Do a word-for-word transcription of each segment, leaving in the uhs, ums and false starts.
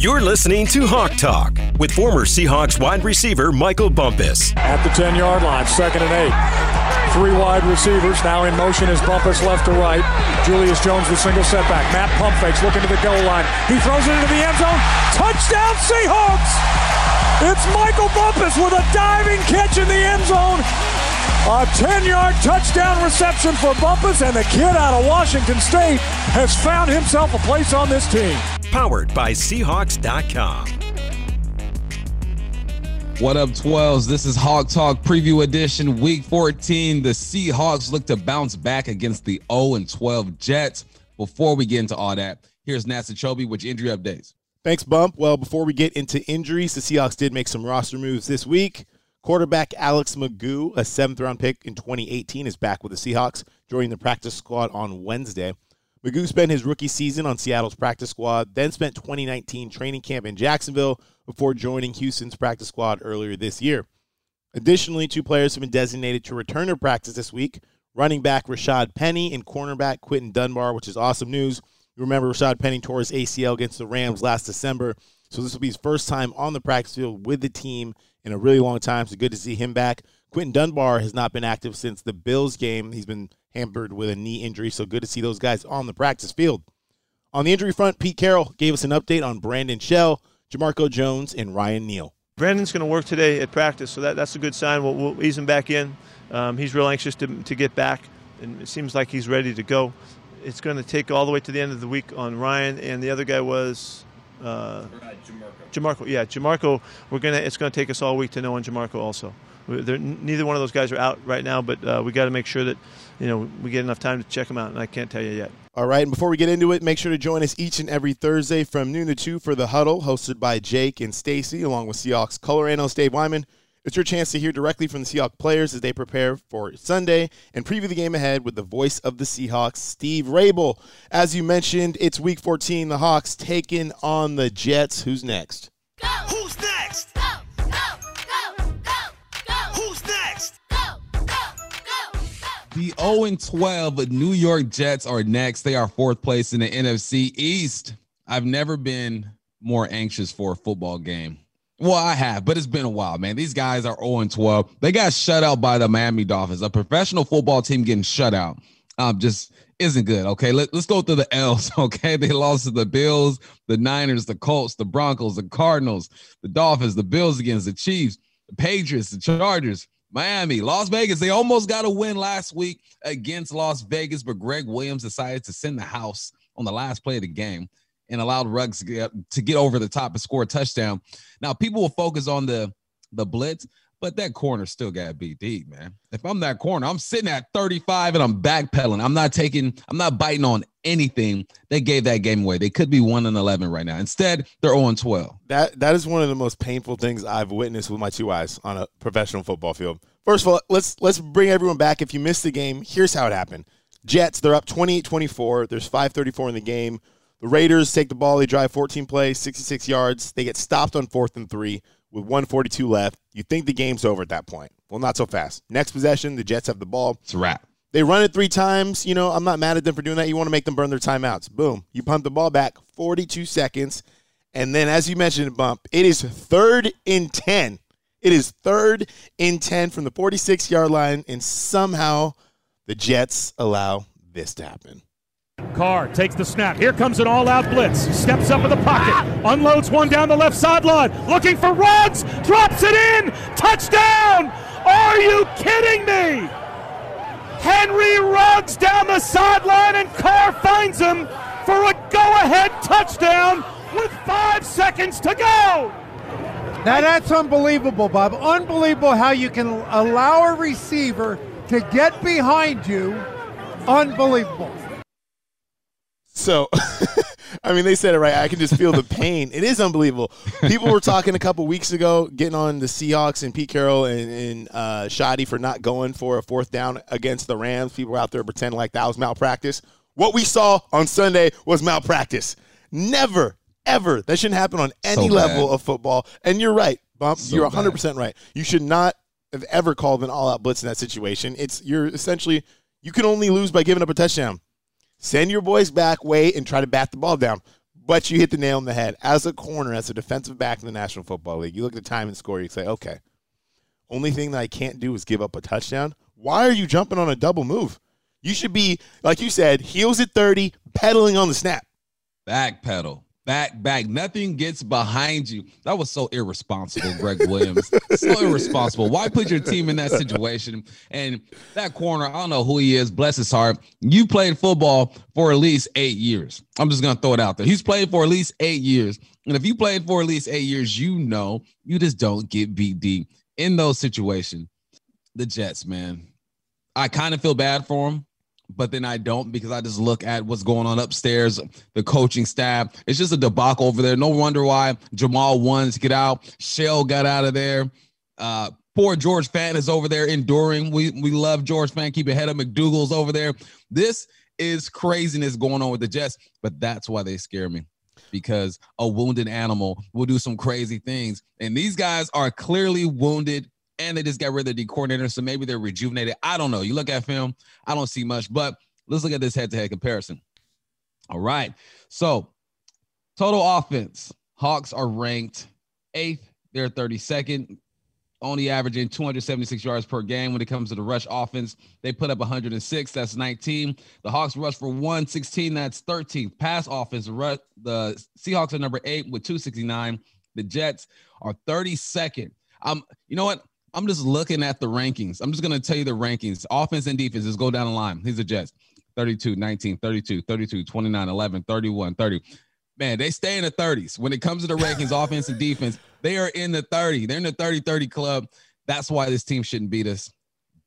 You're listening to Hawk Talk with former Seahawks wide receiver Michael Bumpus. At the ten-yard line, second and eight. Three wide receivers now in motion as Bumpus left to right. Julius Jones with single setback. Matt pump fakes, looking to the goal line. He throws it into the end zone. Touchdown Seahawks! It's Michael Bumpus with a diving catch in the end zone. A ten-yard touchdown reception for Bumpus, and the kid out of Washington State has found himself a place on this team. Powered by Seahawks dot com. What up, twelves? This is Hawk Talk Preview Edition, Week fourteen. The Seahawks look to bounce back against the oh and twelve Jets. Before we get into all that, here's Nasser Choby with injury updates. Thanks, Bump. Well, before we get into injuries, the Seahawks did make some roster moves this week. Quarterback Alex Magoo, a seventh-round pick in twenty eighteen, is back with the Seahawks, joining the practice squad on Wednesday. Magoo spent his rookie season on Seattle's practice squad, then spent twenty nineteen training camp in Jacksonville before joining Houston's practice squad earlier this year. Additionally, two players have been designated to return to practice this week, running back Rashad Penny and cornerback Quinton Dunbar, which is awesome news. You remember Rashad Penny tore his A C L against the Rams last December, so this will be his first time on the practice field with the team in a really long time, so good to see him back. Quinton Dunbar has not been active since the Bills game. He's been hampered with a knee injury, so good to see those guys on the practice field. On the injury front, Pete Carroll gave us an update on Brandon Shell, Jamarco Jones, and Ryan Neal. Brandon's going to work today at practice, so that, that's a good sign. We'll, we'll ease him back in. Um, he's real anxious to, to get back, and it seems like he's ready to go. It's going to take all the way to the end of the week on Ryan, and the other guy was... Uh, Jamarco. Jamarco, yeah, Jamarco. We're gonna. It's gonna take us all week to know on Jamarco. Also, we, neither one of those guys are out right now, but uh, we got to make sure that you know we get enough time to check them out. And I can't tell you yet. All right. And before we get into it, make sure to join us each and every Thursday from noon to two for the Huddle, hosted by Jake and Stacy, along with Seahawks color analyst Dave Wyman. It's your chance to hear directly from the Seahawks players as they prepare for Sunday and preview the game ahead with the voice of the Seahawks, Steve Raible. As you mentioned, it's Week fourteen. The Hawks taking on the Jets. Who's next? Go! Who's next? Go! Go! Go! Go! Go! Who's next? Go! Go! Go! Go! The oh and twelve New York Jets are next. They are fourth place in the N F C East. I've never been more anxious for a football game. Well, I have, but it's been a while, man. These guys are oh and twelve. They got shut out by the Miami Dolphins. A professional football team getting shut out um, just isn't good, okay? Let, let's go through the L's, okay? They lost to the Bills, the Niners, the Colts, the Broncos, the Cardinals, the Dolphins, the Bills against the Chiefs, the Patriots, the Chargers, Miami, Las Vegas. They almost got a win last week against Las Vegas, but Gregg Williams decided to send the house on the last play of the game and allowed Ruggs to get over the top and score a touchdown. Now, people will focus on the, the blitz, but that corner still got beat deep, man. If I'm that corner, I'm sitting at thirty-five and I'm backpedaling. I'm not taking – I'm not biting on anything. They gave that game away. They could be one and eleven right now. Instead, they're oh and twelve. That, that is one of the most painful things I've witnessed with my two eyes on a professional football field. First of all, let's let's bring everyone back. If you missed the game, here's how it happened. Jets, they're up twenty-eight twenty-four. There's five thirty-four in the game. The Raiders take the ball. They drive fourteen plays, sixty-six yards. They get stopped on fourth and three with one forty-two left. You think the game's over at that point. Well, not so fast. Next possession, the Jets have the ball. It's a wrap. They run it three times. You know, I'm not mad at them for doing that. You want to make them burn their timeouts. Boom. You pump the ball back, forty-two seconds. And then, as you mentioned, Bump, it is third and ten. It is third and ten from the forty-six-yard line, and somehow the Jets allow this to happen. Carr takes the snap. Here comes an all-out blitz. Steps up in the pocket. Ah! Unloads one down the left sideline. Looking for Ruggs. Drops it in. Touchdown! Are you kidding me? Henry Ruggs down the sideline, and Carr finds him for a go-ahead touchdown with five seconds to go. Now that's unbelievable, Bob. Unbelievable how you can allow a receiver to get behind you. Unbelievable. So, I mean, they said it right. I can just feel the pain. It is unbelievable. People were talking a couple weeks ago, getting on the Seahawks and Pete Carroll and, and uh, Shoddy for not going for a fourth down against the Rams. People were out there pretending like that was malpractice. What we saw on Sunday was malpractice. Never, ever. That shouldn't happen on any so level of football. And you're right, Bump. So you're one hundred percent bad. Right. You should not have ever called an all-out blitz in that situation. It's you're essentially you can only lose by giving up a touchdown. Send your boys back, wait, and try to bat the ball down. But you hit the nail on the head. As a corner, as a defensive back in the National Football League, you look at the time and score, you say, okay, only thing that I can't do is give up a touchdown. Why are you jumping on a double move? You should be, like you said, heels at thirty, pedaling on the snap. Back pedal. Back, back. Nothing gets behind you. That was so irresponsible, Gregg Williams. So irresponsible. Why put your team in that situation? And that corner, I don't know who he is. Bless his heart. You played football for at least eight years. I'm just going to throw it out there. He's played for at least eight years. And if you played for at least eight years, you know you just don't get beat deep. In those situations, the Jets, man, I kind of feel bad for them. But then I don't, because I just look at what's going on upstairs, the coaching staff. It's just a debacle over there. No wonder why Jamal wants to get out. Shell got out of there. Uh, poor George Fant is over there enduring. We we love George Fant. Keep ahead of McDougal's over there. This is craziness going on with the Jets, but that's why they scare me, because a wounded animal will do some crazy things. And these guys are clearly wounded, and they just got rid of the coordinator, so maybe they're rejuvenated. I don't know. You look at film, I don't see much, but let's look at this head-to-head comparison. All right, so total offense. Hawks are ranked eighth. They're thirty-second, only averaging two hundred seventy-six yards per game when it comes to the rush offense. They put up one hundred six. That's nineteen. The Hawks rush for one sixteen. That's thirteenth. Pass offense, the Seahawks are number eight with two sixty-nine. The Jets are thirty-second. Um, you know what? I'm just looking at the rankings. I'm just going to tell you the rankings. Offense and defense. Let's go down the line. Here's the Jets. thirty-two, nineteen, thirty-two, thirty-two, twenty-nine, eleven, thirty-one, thirty. Man, they stay in the thirties. When it comes to the rankings, offense and defense, they are in the thirty. They're in the thirty thirty club. That's why this team shouldn't beat us.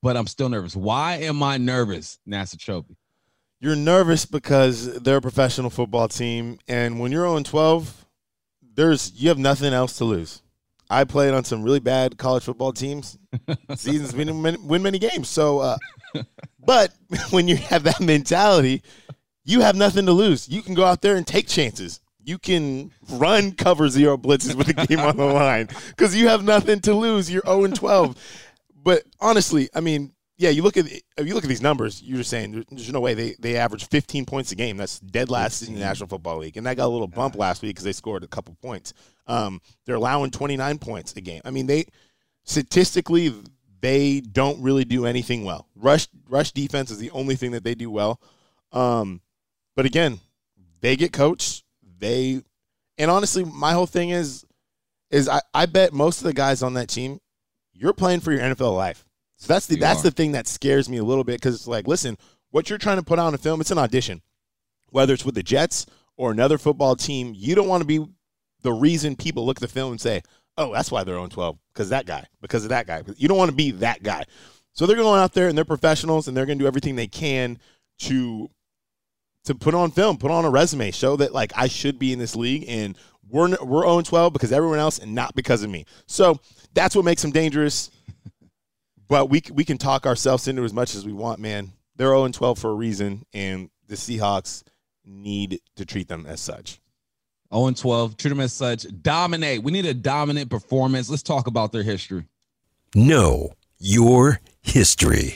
But I'm still nervous. Why am I nervous, Nasser Choby? You're nervous because they're a professional football team. And when you're oh and twelve, there's you have nothing else to lose. I played on some really bad college football teams. Seasons we didn't win many games. So, uh, but when you have that mentality, you have nothing to lose. You can go out there and take chances. You can run cover zero blitzes with the game on the line because you have nothing to lose. You're oh and twelve. But honestly, I mean, yeah, you look at if you look at these numbers. You're saying there's no way they they average fifteen points a game. That's dead last in the National Football League, and that got a little bump last week because they scored a couple points. Um, they're allowing twenty-nine points a game. I mean, they statistically they don't really do anything well. Rush rush defense is the only thing that they do well. Um, but again, they get coached. They and honestly, my whole thing is is I, I bet most of the guys on that team, you're playing for your N F L life. So that's the you that's are. the thing that scares me a little bit, because it's like, listen, what you're trying to put on a film, it's an audition. Whether it's with the Jets or another football team, you don't want to be the reason people look at the film and say, oh, that's why they're oh and twelve, because that guy, because of that guy. You don't want to be that guy. So they're going out there, and they're professionals, and they're going to do everything they can to to put on film, put on a resume, show that, like, I should be in this league, and we're we're oh and twelve because everyone else and not because of me. So that's what makes them dangerous, but we, we can talk ourselves into as much as we want, man. They're oh and twelve for a reason, and the Seahawks need to treat them as such. oh and twelve, treat them as such. Dominate. We need a dominant performance. Let's talk about their history. Know your history.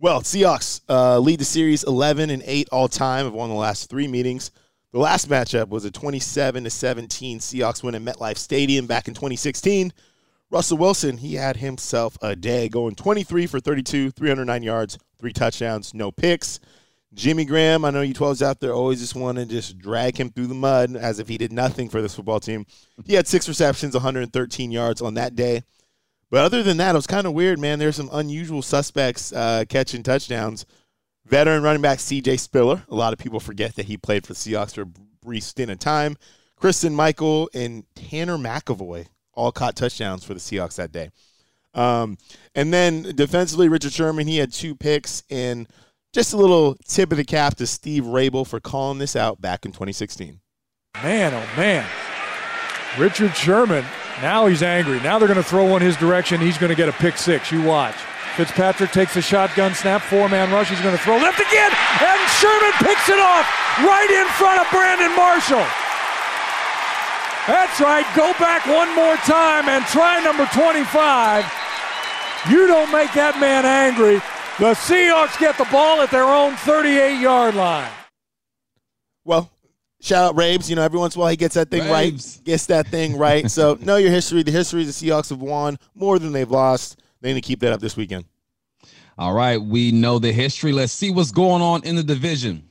Well, Seahawks uh, lead the series eleven and eight all time. Have won the last three meetings. The last matchup was a twenty-seven to seventeen Seahawks win at MetLife Stadium back in twenty sixteen. Russell Wilson, he had himself a day, going twenty-three for thirty-two, three hundred nine yards, three touchdowns, no picks. Jimmy Graham, I know you twelves out there always just want to just drag him through the mud as if he did nothing for this football team. He had six receptions, one hundred thirteen yards on that day. But other than that, it was kind of weird, man. There's some unusual suspects uh, catching touchdowns. Veteran running back C J Spiller. A lot of people forget that he played for the Seahawks for a brief stint of time. Kristen Michael and Tanner McAvoy all caught touchdowns for the Seahawks that day. Um, and then defensively, Richard Sherman, he had two picks in. Just a little tip of the cap to Steve Raible for calling this out back in twenty sixteen. Man, oh, man. Richard Sherman, now he's angry. Now they're going to throw one his direction. He's going to get a pick six. You watch. Fitzpatrick takes a shotgun snap, four-man rush. He's going to throw left again, and Sherman picks it off right in front of Brandon Marshall. That's right. Go back one more time and try number twenty-five. You don't make that man angry. The Seahawks get the ball at their own thirty-eight-yard line. Well, Shout out Rabes. You know, every once in a while he gets that thing Rabes. right. Gets that thing right. So, know your history. The history is the Seahawks have won more than they've lost. They need to keep that up this weekend. All right. We know the history. Let's see what's going on in the division.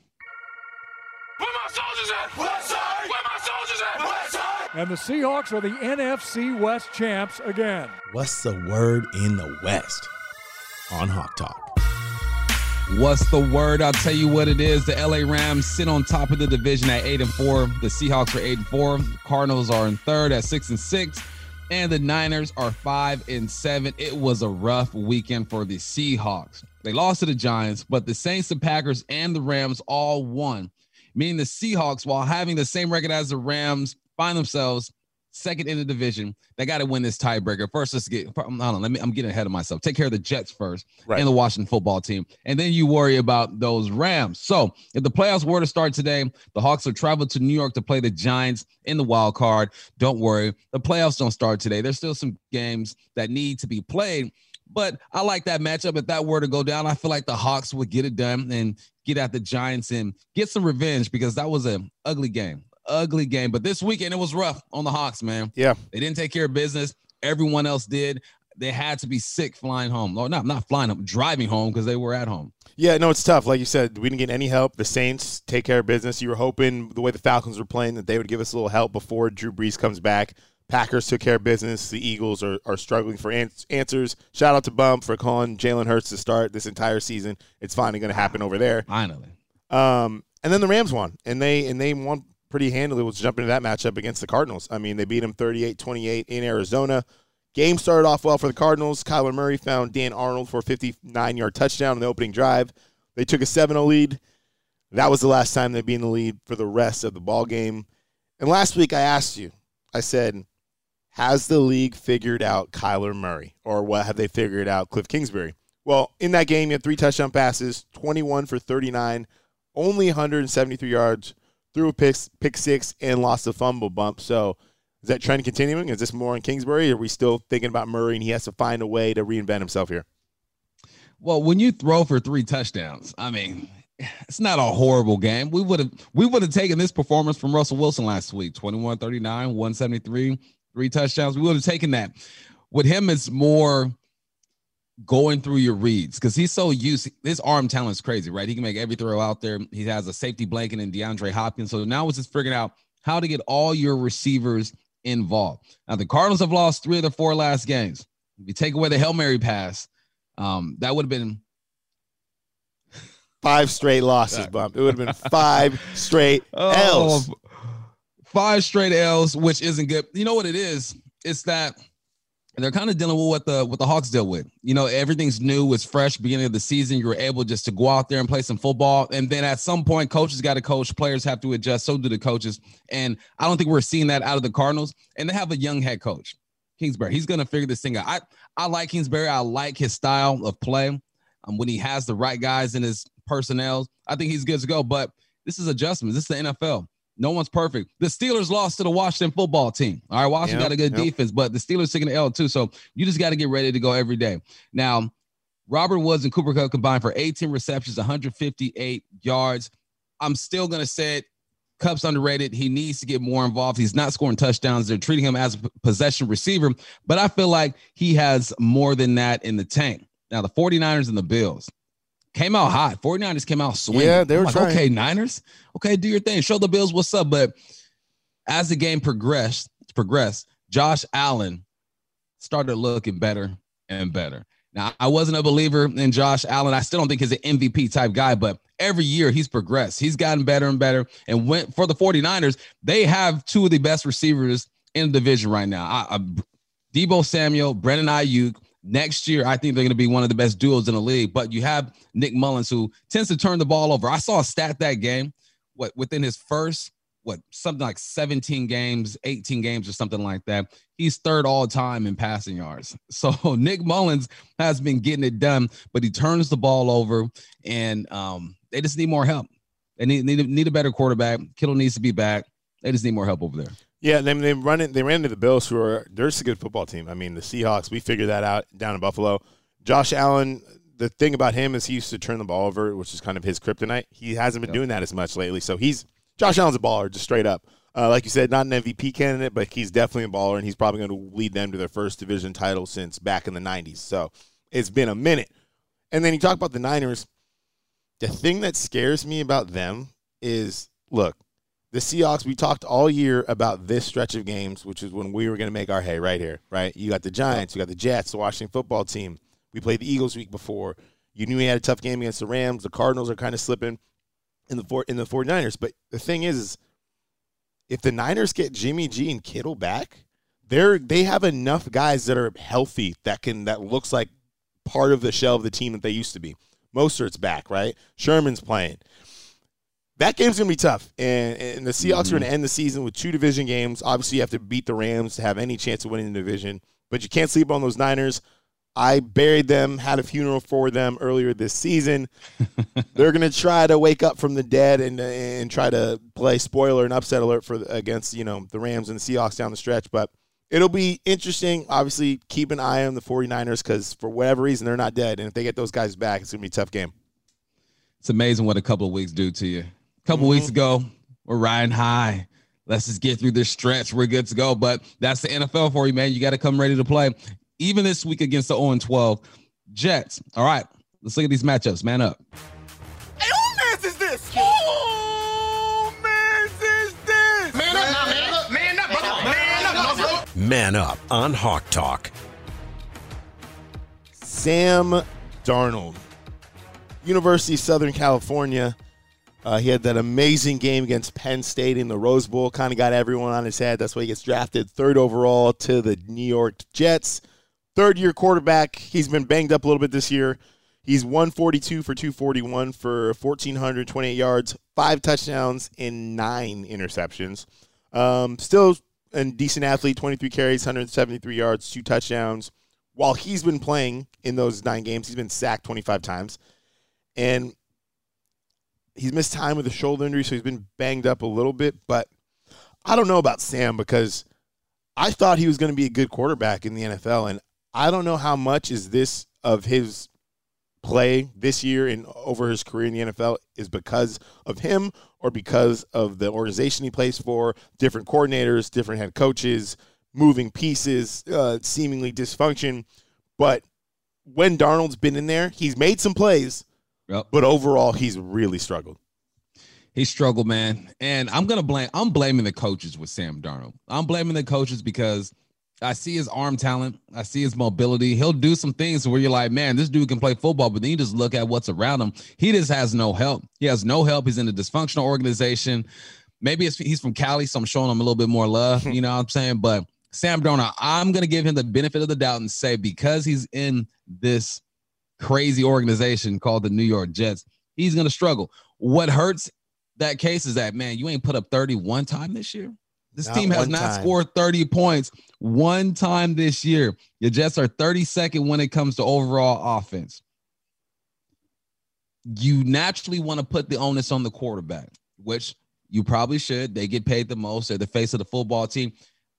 Where my soldiers at? West side. Where my soldiers at? West side. And the Seahawks are the N F C West champs again. What's the word in the West? On Hawk Talk. What's the word? I'll tell you what it is. The L A Rams sit on top of the division at eight and four. The Seahawks are eight and four. The Cardinals are in third at six and six. And the Niners are five and seven. It was a rough weekend for the Seahawks. They lost to the Giants, but the Saints, the Packers, and the Rams all won. Meaning the Seahawks, while having the same record as the Rams, find themselves second in the division. They got to win this tiebreaker. First, let's get, hold on, let me, I'm getting ahead of myself. Take care of the Jets first right. and the Washington football team. And then you worry about those Rams. So if the playoffs were to start today, the Hawks will travel to New York to play the Giants in the wild card. Don't worry. The playoffs don't start today. There's still some games that need to be played, but I like that matchup. If that were to go down, I feel like the Hawks would get it done and get at the Giants and get some revenge because that was an ugly game. Ugly game, but this weekend it was rough on the Hawks, man. Yeah, they didn't take care of business. Everyone else did. They had to be sick flying home. No, not not flying home, driving home because they were at home. Yeah, no, it's tough. Like you said, we didn't get any help. The Saints take care of business. You were hoping the way the Falcons were playing that they would give us a little help before Drew Brees comes back. Packers took care of business. The Eagles are, are struggling for ans- answers. Shout out to Bump for calling Jalen Hurts to start this entire season. It's finally going to happen over there. Finally. Um, and then the Rams won, and they and they won. Pretty handily was jumping into that matchup against the Cardinals. I mean, they beat them thirty-eight twenty-eight in Arizona. Game started off well for the Cardinals. Kyler Murray found Dan Arnold for a fifty-nine-yard touchdown in the opening drive. They took a seven oh lead. That was the last time they'd be in the lead for the rest of the ball game. And last week I asked you, I said, has the league figured out Kyler Murray? Or what have they figured out Cliff Kingsbury? Well, in that game, you had three touchdown passes, twenty-one for thirty-nine, only one hundred seventy-three yards, threw a pick, pick six, and lost a fumble bump. So is that trend continuing? Is this more on Kingsbury? Or are we still thinking about Murray and he has to find a way to reinvent himself here? Well, when you throw for three touchdowns, I mean, it's not a horrible game. We would have we would have taken this performance from Russell Wilson last week, twenty-one thirty-nine, one seventy-three, three touchdowns. We would have taken that. With him, it's more going through your reads because he's so used. His arm talent is crazy, right? He can make every throw out there. He has a safety blanket in DeAndre Hopkins. So now it's just figuring out how to get all your receivers involved. Now the Cardinals have lost three of their four last games. If you take away the Hail Mary pass, um, that would have been five straight losses, Bump. It would have been five straight L's. Oh, five straight L's, which isn't good. You know what it is? It's that. And they're kind of dealing with what the what the Hawks deal with. You know, everything's new. It's fresh. Beginning of the season, you were able just to go out there and play some football. And then at some point, coaches got to coach. Players have to adjust. So do the coaches. And I don't think we're seeing that out of the Cardinals. And they have a young head coach, Kingsbury. He's going to figure this thing out. I, I like Kingsbury. I like his style of play. Um, when he has the right guys in his personnel, I think he's good to go. But this is adjustments. This is the N F L. No one's perfect. The Steelers lost to the Washington football team. All right, Washington yep, got a good yep. defense, but the Steelers taking the L too. So you just got to get ready to go every day. Now, Robert Woods and Cooper Kupp combined for eighteen receptions, one hundred fifty-eight yards. I'm still going to say it. Kupp's underrated. He needs to get more involved. He's not scoring touchdowns. They're treating him as a possession receiver, but I feel like he has more than that in the tank. Now, the 49ers and the Bills. Came out hot. 49ers came out swinging. Yeah, they were like, trying. Okay, Niners. Okay, do your thing. Show the Bills what's up. But as the game progressed, progressed, Josh Allen started looking better and better. Now, I wasn't a believer in Josh Allen. I still don't think he's an M V P type guy, but every year he's progressed. He's gotten better and better. And went for the 49ers, they have two of the best receivers in the division right now. I, I, Deebo Samuel, Brandon Ayuk. Next year, I think they're going to be one of the best duos in the league. But you have Nick Mullins, who tends to turn the ball over. I saw a stat that game, what within his first, what, something like seventeen games, eighteen games or something like that. He's third all time in passing yards. So Nick Mullins has been getting it done, but he turns the ball over, and um, they just need more help. They need, need, need a better quarterback. Kittle needs to be back. They just need more help over there. Yeah, they they run it. They ran into the Bills, who are they're just a good football team. I mean, the Seahawks. We figured that out down in Buffalo. Josh Allen. The thing about him is he used to turn the ball over, which is kind of his kryptonite. He hasn't been yep. doing that as much lately, so he's Josh Allen's a baller, just straight up. Uh, like you said, not an M V P candidate, but he's definitely a baller, and he's probably going to lead them to their first division title since back in the nineties. So it's been a minute. And then you talk about the Niners. The thing that scares me about them is, look, the Seahawks, we talked all year about this stretch of games, which is when we were going to make our hay right here, right? You got the Giants, you got the Jets, the Washington football team. We played the Eagles week before. You knew we had a tough game against the Rams. The Cardinals are kind of slipping in the four, in the 49ers. But the thing is, is if the Niners get Jimmy G and Kittle back, they're they have enough guys that are healthy that can that looks like part of the shell of the team that they used to be. Mostert's back, right? Sherman's playing. That game's going to be tough, and, and the Seahawks mm-hmm. are going to end the season with two division games. Obviously, you have to beat the Rams to have any chance of winning the division, but you can't sleep on those Niners. I buried them, had a funeral for them earlier this season. They're going to try to wake up from the dead and and try to play spoiler and upset alert for against you know the Rams and the Seahawks down the stretch, but it'll be interesting. Obviously, keep an eye on the 49ers because for whatever reason, they're not dead, and if they get those guys back, it's going to be a tough game. It's amazing what a couple of weeks do to you. Couple mm-hmm. weeks ago, we're riding high. Let's just get through this stretch. We're good to go. But that's the N F L for you, man. You got to come ready to play. Even this week against the zero and twelve Jets. All right, let's look at these matchups. Man up. Hey, who man's is this? Who man's is this? Man up, man up, man up, brother. Man up, man up. Man up on Hawk Talk. Sam Darnold, University of Southern California. Uh, he had that amazing game against Penn State in the Rose Bowl. Kind of got everyone on his head. That's why he gets drafted third overall to the New York Jets. Third-year quarterback. He's been banged up a little bit this year. He's one forty-two for two forty-one for one thousand four hundred twenty-eight yards, five touchdowns, and nine interceptions. Um, still a decent athlete, twenty-three carries, one seventy-three yards, two touchdowns. While he's been playing in those nine games, he's been sacked twenty-five times. And he's missed time with a shoulder injury, so he's been banged up a little bit. But I don't know about Sam because I thought he was going to be a good quarterback in the N F L, and I don't know how much is this of his play this year and over his career in the N F L is because of him or because of the organization he plays for, different coordinators, different head coaches, moving pieces, uh, seemingly dysfunction. But when Darnold's been in there, he's made some plays. Yep. But overall, he's really struggled. He struggled, man. And I'm going to blame, I'm blaming the coaches with Sam Darnold. I'm blaming the coaches because I see his arm talent. I see his mobility. He'll do some things where you're like, man, this dude can play football, but then you just look at what's around him. He just has no help. He has no help. He's in a dysfunctional organization. Maybe it's, he's from Cali, so I'm showing him a little bit more love. You know what I'm saying? But Sam Darnold, I'm going to give him the benefit of the doubt and say, because he's in this crazy organization called the New York Jets, he's going to struggle. What hurts that case is that, man, you ain't put up thirty one time this year. This not team has not time. scored thirty points one time this year. Your Jets are thirty-second when it comes to overall offense. You naturally want to put the onus on the quarterback, which you probably should. They get paid the most. They're the face of the football team.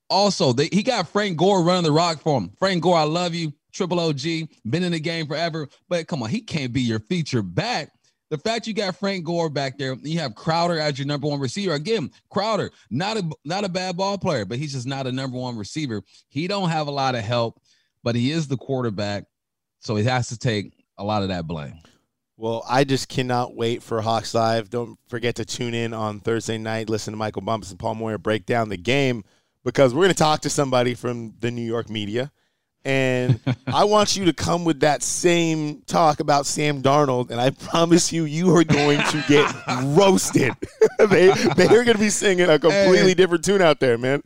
Also, they, he got Frank Gore running the rock for him. Frank Gore, I love you. Triple O G, been in the game forever, but come on, he can't be your feature back. The fact you got Frank Gore back there, you have Crowder as your number one receiver. Again, Crowder, not a not a bad ball player, but he's just not a number one receiver. He don't have a lot of help, but he is the quarterback, so he has to take a lot of that blame. Well, I just cannot wait for Hawks Live. Don't forget to tune in on Thursday night. Listen to Michael Bumpus and Paul Moyer break down the game because we're going to talk to somebody from the New York media. And I want you to come with that same talk about Sam Darnold, and I promise you, you are going to get roasted. they, they are going to be singing a completely hey. different tune out there, man.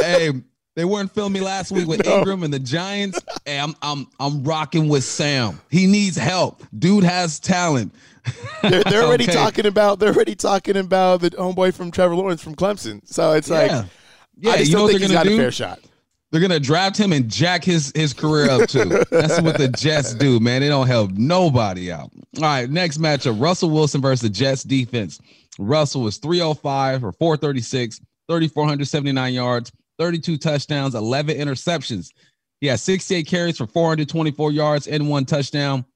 Hey, they weren't filming me last week with no. Ingram and the Giants. Hey, I'm, I'm, I'm rocking with Sam. He needs help. Dude has talent. They're, they're already okay. talking about. They're already talking about the homeboy from Trevor Lawrence from Clemson. So it's yeah. like, yeah, I just you don't know think he's got do? a fair shot. They're going to draft him and jack his, his career up, too. That's what the Jets do, man. They don't help nobody out. All right, next matchup, Russell Wilson versus the Jets defense. Russell was three oh five for four thirty-six, three thousand four hundred seventy-nine yards, thirty-two touchdowns, eleven interceptions. He had sixty-eight carries for four hundred twenty-four yards and one touchdown.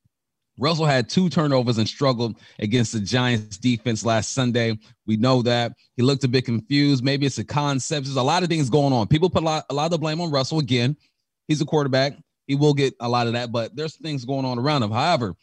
Russell had two turnovers and struggled against the Giants defense last Sunday. We know that. He looked a bit confused. Maybe it's the concepts. There's a lot of things going on. People put a lot, a lot of the blame on Russell. Again, he's a quarterback. He will get a lot of that, but there's things going on around him. However,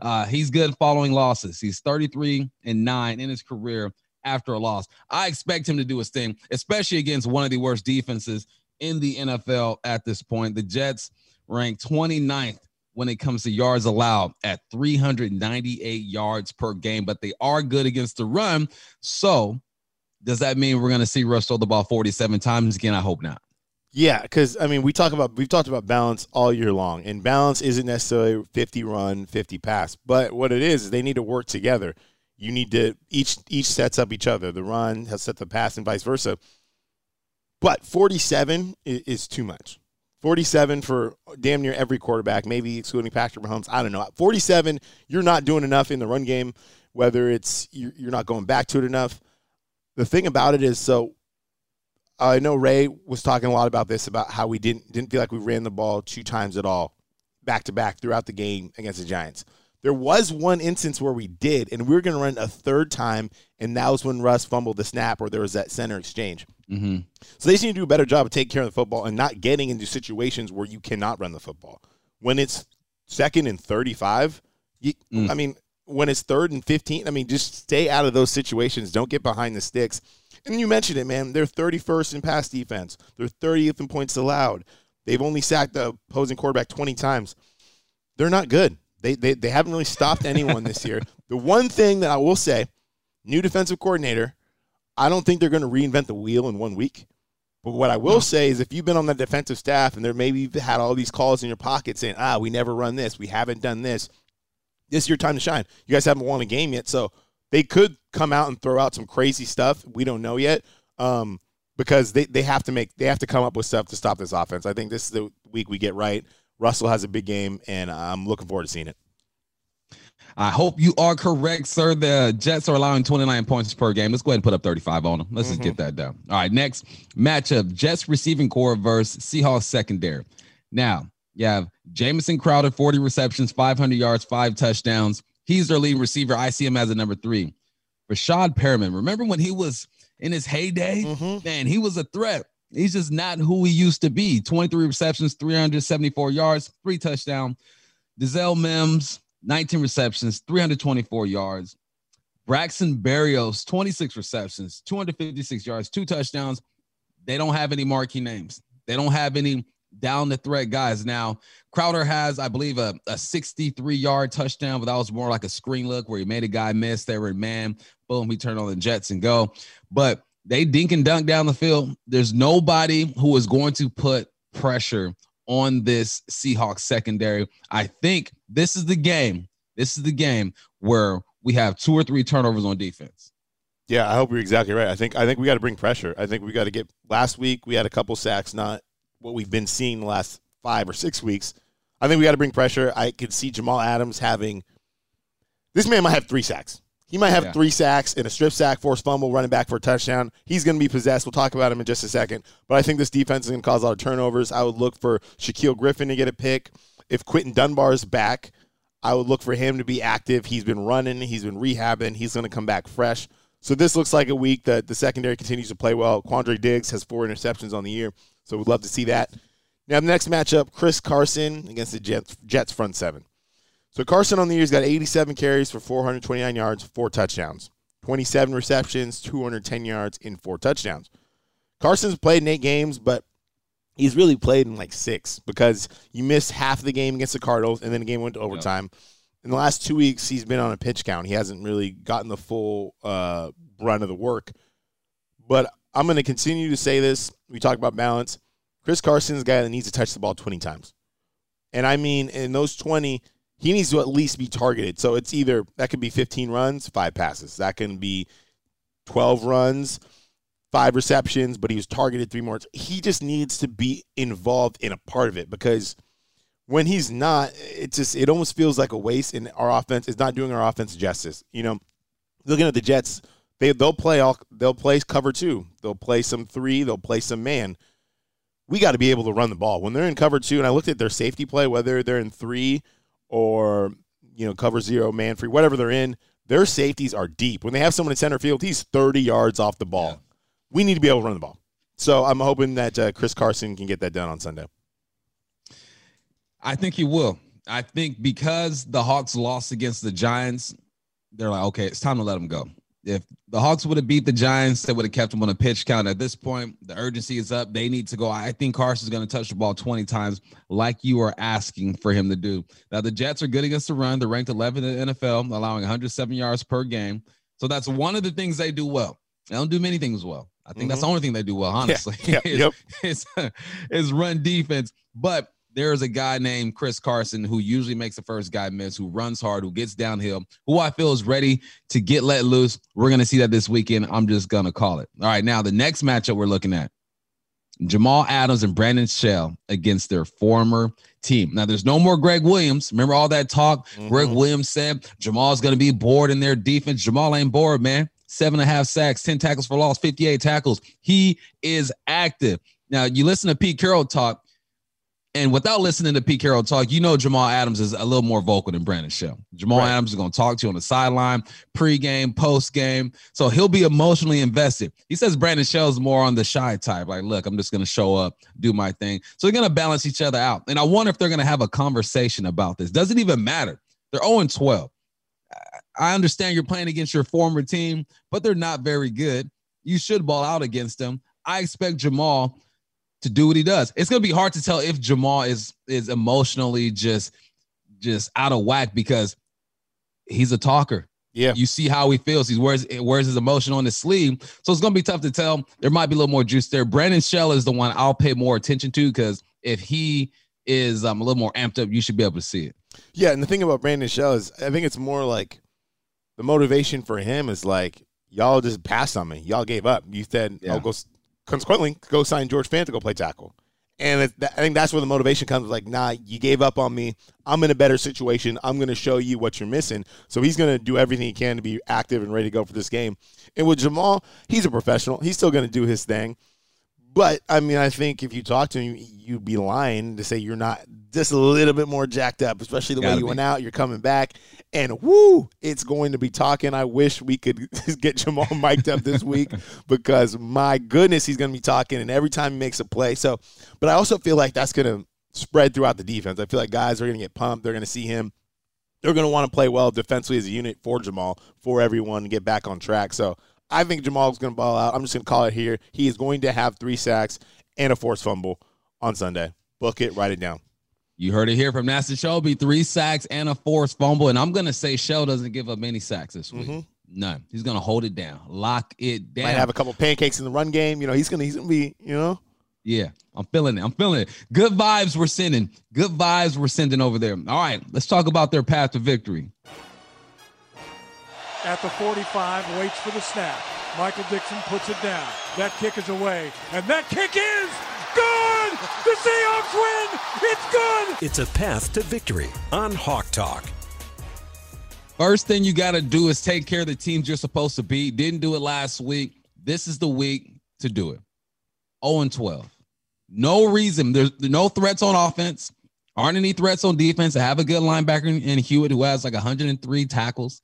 uh, he's good following losses. He's thirty-three and nine in his career after a loss. I expect him to do his thing, especially against one of the worst defenses in the N F L at this point. The Jets rank twenty-ninth when it comes to yards allowed at three hundred ninety-eight yards per game, but they are good against the run. So does that mean we're going to see Russ throw the ball forty-seven times again? I hope not. Yeah, because, I mean, we talk about, we've talked about balance all year long, and balance isn't necessarily fifty run, fifty pass, but what it is is they need to work together. You need to each each sets up each other. The run has set the pass and vice versa. But forty-seven is, is too much. forty-seven for damn near every quarterback, maybe excluding Patrick Mahomes. I don't know. forty-seven, you're not doing enough in the run game, whether it's you're not going back to it enough. The thing about it is, so I know Ray was talking a lot about this, about how we didn't didn't feel like we ran the ball two times at all, back-to-back throughout the game against the Giants. There was one instance where we did, and we were going to run a third time, and that was when Russ fumbled the snap or there was that center exchange. Mm-hmm. So they just need to do a better job of taking care of the football and not getting into situations where you cannot run the football. When it's second and thirty-five, you, mm. I mean, when it's third and fifteen, I mean, just stay out of those situations. Don't get behind the sticks. And you mentioned it, man. They're thirty-first in pass defense. They're thirtieth in points allowed. They've only sacked the opposing quarterback twenty times. They're not good. They, they they haven't really stopped anyone this year. The one thing that I will say, new defensive coordinator, I don't think they're going to reinvent the wheel in one week. But what I will no. say is if you've been on the defensive staff and there maybe you've had all these calls in your pocket saying, ah, we never run this, we haven't done this, this is your time to shine. You guys haven't won a game yet, so they could come out and throw out some crazy stuff. We don't know yet um, because they, they have to make they have to come up with stuff to stop this offense. I think this is the week we get right. Russell has a big game, and I'm looking forward to seeing it. I hope you are correct, sir. The Jets are allowing twenty-nine points per game. Let's go ahead and put up thirty-five on them. Let's mm-hmm. just get that down. All right, next matchup, Jets receiving core versus Seahawks secondary. Now, you have Jamison Crowder, forty receptions, five hundred yards, five touchdowns. He's their leading receiver. I see him as a number three. Rashad Perriman, remember when he was in his heyday? Mm-hmm. Man, he was a threat. He's just not who he used to be. twenty-three receptions, three hundred seventy-four yards, three touchdowns. Dazelle Mims, nineteen receptions, three hundred twenty-four yards. Braxton Berrios, twenty-six receptions, two hundred fifty-six yards, two touchdowns. They don't have any marquee names. They don't have any down-the-threat guys. Now, Crowder has, I believe, a sixty-three-yard touchdown, but that was more like a screen look where he made a guy miss. They were in man. Boom, he turned on the Jets and go. But they dink and dunk down the field. There's nobody who is going to put pressure on this Seahawks secondary. I think this is the game. This is the game where we have two or three turnovers on defense. Yeah, I hope you're exactly right. I think I think we got to bring pressure. I think we got to get – last week we had a couple sacks, not what we've been seeing the last five or six weeks. I think we got to bring pressure. I could see Jamal Adams having – this man might have three sacks. He might have yeah. three sacks and a strip sack, forced fumble, running back for a touchdown. He's going to be possessed. We'll talk about him in just a second. But I think this defense is going to cause a lot of turnovers. I would look for Shaquille Griffin to get a pick. If Quinton Dunbar is back, I would look for him to be active. He's been running. He's been rehabbing. He's going to come back fresh. So this looks like a week that the secondary continues to play well. Quandre Diggs has four interceptions on the year, so we'd love to see that. Now, the next matchup, Chris Carson against the Jets, Jets front seven. So Carson on the year has got eighty-seven carries for four hundred twenty-nine yards, four touchdowns, twenty-seven receptions, two hundred ten yards, and four touchdowns. Carson's played in eight games, but he's really played in like six because you missed half the game against the Cardinals, and then the game went to overtime. Yep. In the last two weeks, he's been on a pitch count. He hasn't really gotten the full uh, brunt of the work. But I'm going to continue to say this. We talk about balance. Chris Carson's a guy that needs to touch the ball twenty times. And I mean, in those twenty – he needs to at least be targeted. So it's either that could be fifteen runs, five passes. That can be twelve runs, five receptions, but he was targeted three more. He just needs to be involved in a part of it because when he's not, it just it almost feels like a waste, and our offense is not doing our offense justice. You know, looking at the Jets, they they'll play all they'll play cover two, they'll play some three, they'll play some man. We got to be able to run the ball when they're in cover two. And I looked at their safety play, whether they're in three or you know, cover zero, man free, whatever they're in, their safeties are deep. When they have someone in center field, he's thirty yards off the ball. Yeah. We need to be able to run the ball. So I'm hoping that uh, Chris Carson can get that done on Sunday. I think he will. I think because the Hawks lost against the Giants, they're like, okay, it's time to let them go. If the Hawks would have beat the Giants, they would have kept them on a pitch count. At this point, the urgency is up. They need to go. I think Carson's going to touch the ball twenty times like you are asking for him to do. Now, the Jets are good against the run. They're ranked eleventh in the N F L, allowing one hundred seven yards per game. So that's one of the things they do well. They don't do many things well. I think mm-hmm. that's the only thing they do well, honestly, yeah, yeah, is, yep. is, is run defense. But there is a guy named Chris Carson who usually makes the first guy miss, who runs hard, who gets downhill, who I feel is ready to get let loose. We're going to see that this weekend. I'm just going to call it. All right, now the next matchup we're looking at, Jamal Adams and Brandon Shell against their former team. Now, there's no more Gregg Williams. Remember all that talk? Mm-hmm. Gregg Williams said Jamal's going to be bored in their defense. Jamal ain't bored, man. Seven and a half sacks, ten tackles for loss, fifty-eight tackles. He is active. Now, you listen to Pete Carroll talk, and without listening to Pete Carroll talk, you know Jamal Adams is a little more vocal than Brandon Shell. Jamal right. Adams is going to talk to you on the sideline, pregame, postgame. So he'll be emotionally invested. He says Brandon Shell's more on the shy type. Like, look, I'm just going to show up, do my thing. So they're going to balance each other out. And I wonder if they're going to have a conversation about this. Doesn't even matter. They're oh and twelve. I understand you're playing against your former team, but they're not very good. You should ball out against them. I expect Jamal to do what he does. It's going to be hard to tell if Jamal is is emotionally just just out of whack because he's a talker. Yeah. You see how he feels. He wears, wears his emotion on his sleeve. So it's going to be tough to tell. There might be a little more juice there. Brandon Shell is the one I'll pay more attention to because if he is um, a little more amped up, you should be able to see it. Yeah, and the thing about Brandon Shell is I think it's more like the motivation for him is like, y'all just passed on me. Y'all gave up. You said, yeah. oh, go, consequently, go sign George Fant to go play tackle. And it, I think that's where the motivation comes. Like, nah, you gave up on me. I'm in a better situation. I'm going to show you what you're missing. So he's going to do everything he can to be active and ready to go for this game. And with Jamal, he's a professional. He's still going to do his thing. But, I mean, I think if you talk to him, you'd be lying to say you're not just a little bit more jacked up, especially the Gotta way you be. went out. You're coming back, and woo, it's going to be talking. I wish we could get Jamal mic'd up this week because, my goodness, he's going to be talking, and every time he makes a play. So, but I also feel like that's going to spread throughout the defense. I feel like guys are going to get pumped. They're going to see him. They're going to want to play well defensively as a unit for Jamal, for everyone, and get back on track. So, I think Jamal's going to ball out. I'm just going to call it here. He is going to have three sacks and a forced fumble on Sunday. Book it. Write it down. You heard it here from Nasser Choby. Three sacks and a forced fumble. And I'm going to say Shell doesn't give up any sacks this week. Mm-hmm. None. He's going to hold it down. Lock it down. Might have a couple pancakes in the run game. You know, he's going to he's gonna be, you know. Yeah, I'm feeling it. I'm feeling it. Good vibes we're sending. Good vibes we're sending over there. All right, let's talk about their path to victory. At the forty-five, waits for the snap. Michael Dixon puts it down. That kick is away, and that kick is good! The Seahawks win! It's good! It's a path to victory on Hawk Talk. First thing you got to do is take care of the teams you're supposed to beat. Didn't do it last week. This is the week to do it. oh and twelve. No reason. There's no threats on offense. Aren't any threats on defense. I have a good linebacker in Hewitt who has like one hundred three tackles.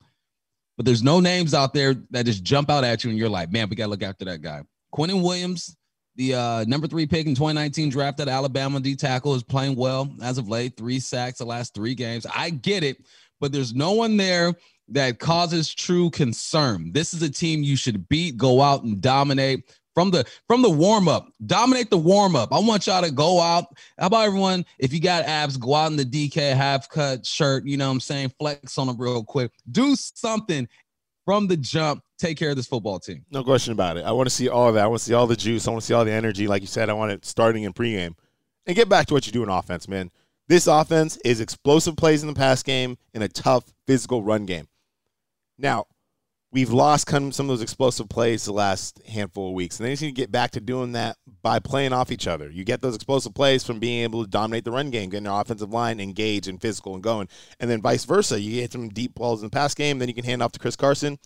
But there's no names out there that just jump out at you and you're like, man, we got to look after that guy. Quinton Williams, the uh, number three pick in twenty nineteen draft at Alabama D-tackle, is playing well as of late. Three sacks the last three games. I get it, but there's no one there that causes true concern. This is a team you should beat, go out and dominate. From the from the warm-up, dominate the warm-up. I want y'all to go out. How about everyone, if you got abs, go out in the D K half-cut shirt, you know what I'm saying, flex on them real quick. Do something from the jump. Take care of this football team. No question about it. I want to see all of that. I want to see all the juice. I want to see all the energy. Like you said, I want it starting in pregame. And get back to what you do in offense, man. This offense is explosive plays in the pass game and a tough physical run game. Now, we've lost some of those explosive plays the last handful of weeks. And they just need to get back to doing that by playing off each other. You get those explosive plays from being able to dominate the run game, getting their offensive line engaged and physical and going. And then vice versa. You get some deep balls in the pass game, then you can hand off to Chris Carson.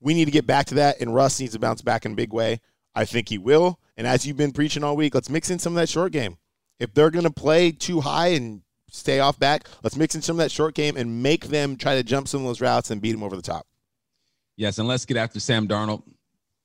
We need to get back to that, and Russ needs to bounce back in a big way. I think he will. And as you've been preaching all week, let's mix in some of that short game. If they're going to play too high and stay off back. Let's mix in some of that short game and make them try to jump some of those routes and beat them over the top. Yes, and let's get after Sam Darnold.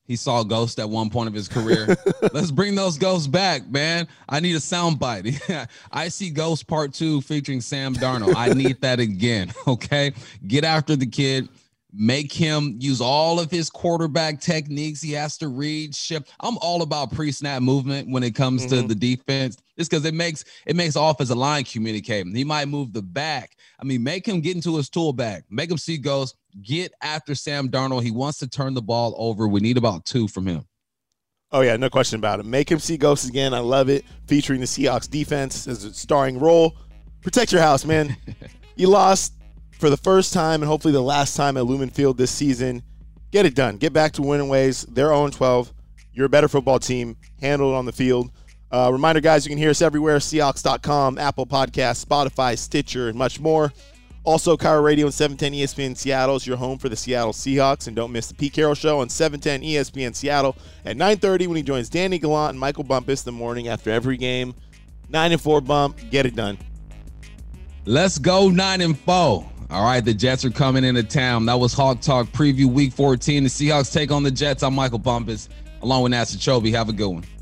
He saw ghosts at one point of his career. Let's bring those ghosts back, man. I need a soundbite. I see Ghost Part Two featuring Sam Darnold. I need that again. Okay, get after the kid. Make him use all of his quarterback techniques. He has to read, shift. I'm all about pre-snap movement when it comes mm-hmm. to the defense. It's because it makes it makes offensive line communicate. He might move the back. I mean, make him get into his tool bag. Make him see ghosts. Get after Sam Darnold. He wants to turn the ball over. We need about two from him. Oh, yeah, no question about it. Make him see ghosts again. I love it. Featuring the Seahawks defense as a starring role. Protect your house, man. You lost. For the first time and hopefully the last time at Lumen Field this season, get it done. Get back to winning ways. They're oh and twelve. You're a better football team. Handle it on the field. Uh, reminder, guys, you can hear us everywhere. Seahawks dot com, Apple Podcasts, Spotify, Stitcher, and much more. Also, Cairo Radio and seven ten E S P N Seattle is your home for the Seattle Seahawks. And don't miss the Pete Carroll Show on seven ten E S P N Seattle at nine thirty when he joins Danny Gallant and Michael Bumpus the morning after every game. nine and four Bump. Get it done. Let's go nine and four. All right, the Jets are coming into town. That was Hawk Talk Preview Week fourteen. The Seahawks take on the Jets. I'm Michael Bumpus, along with Nasser Choby. Have a good one.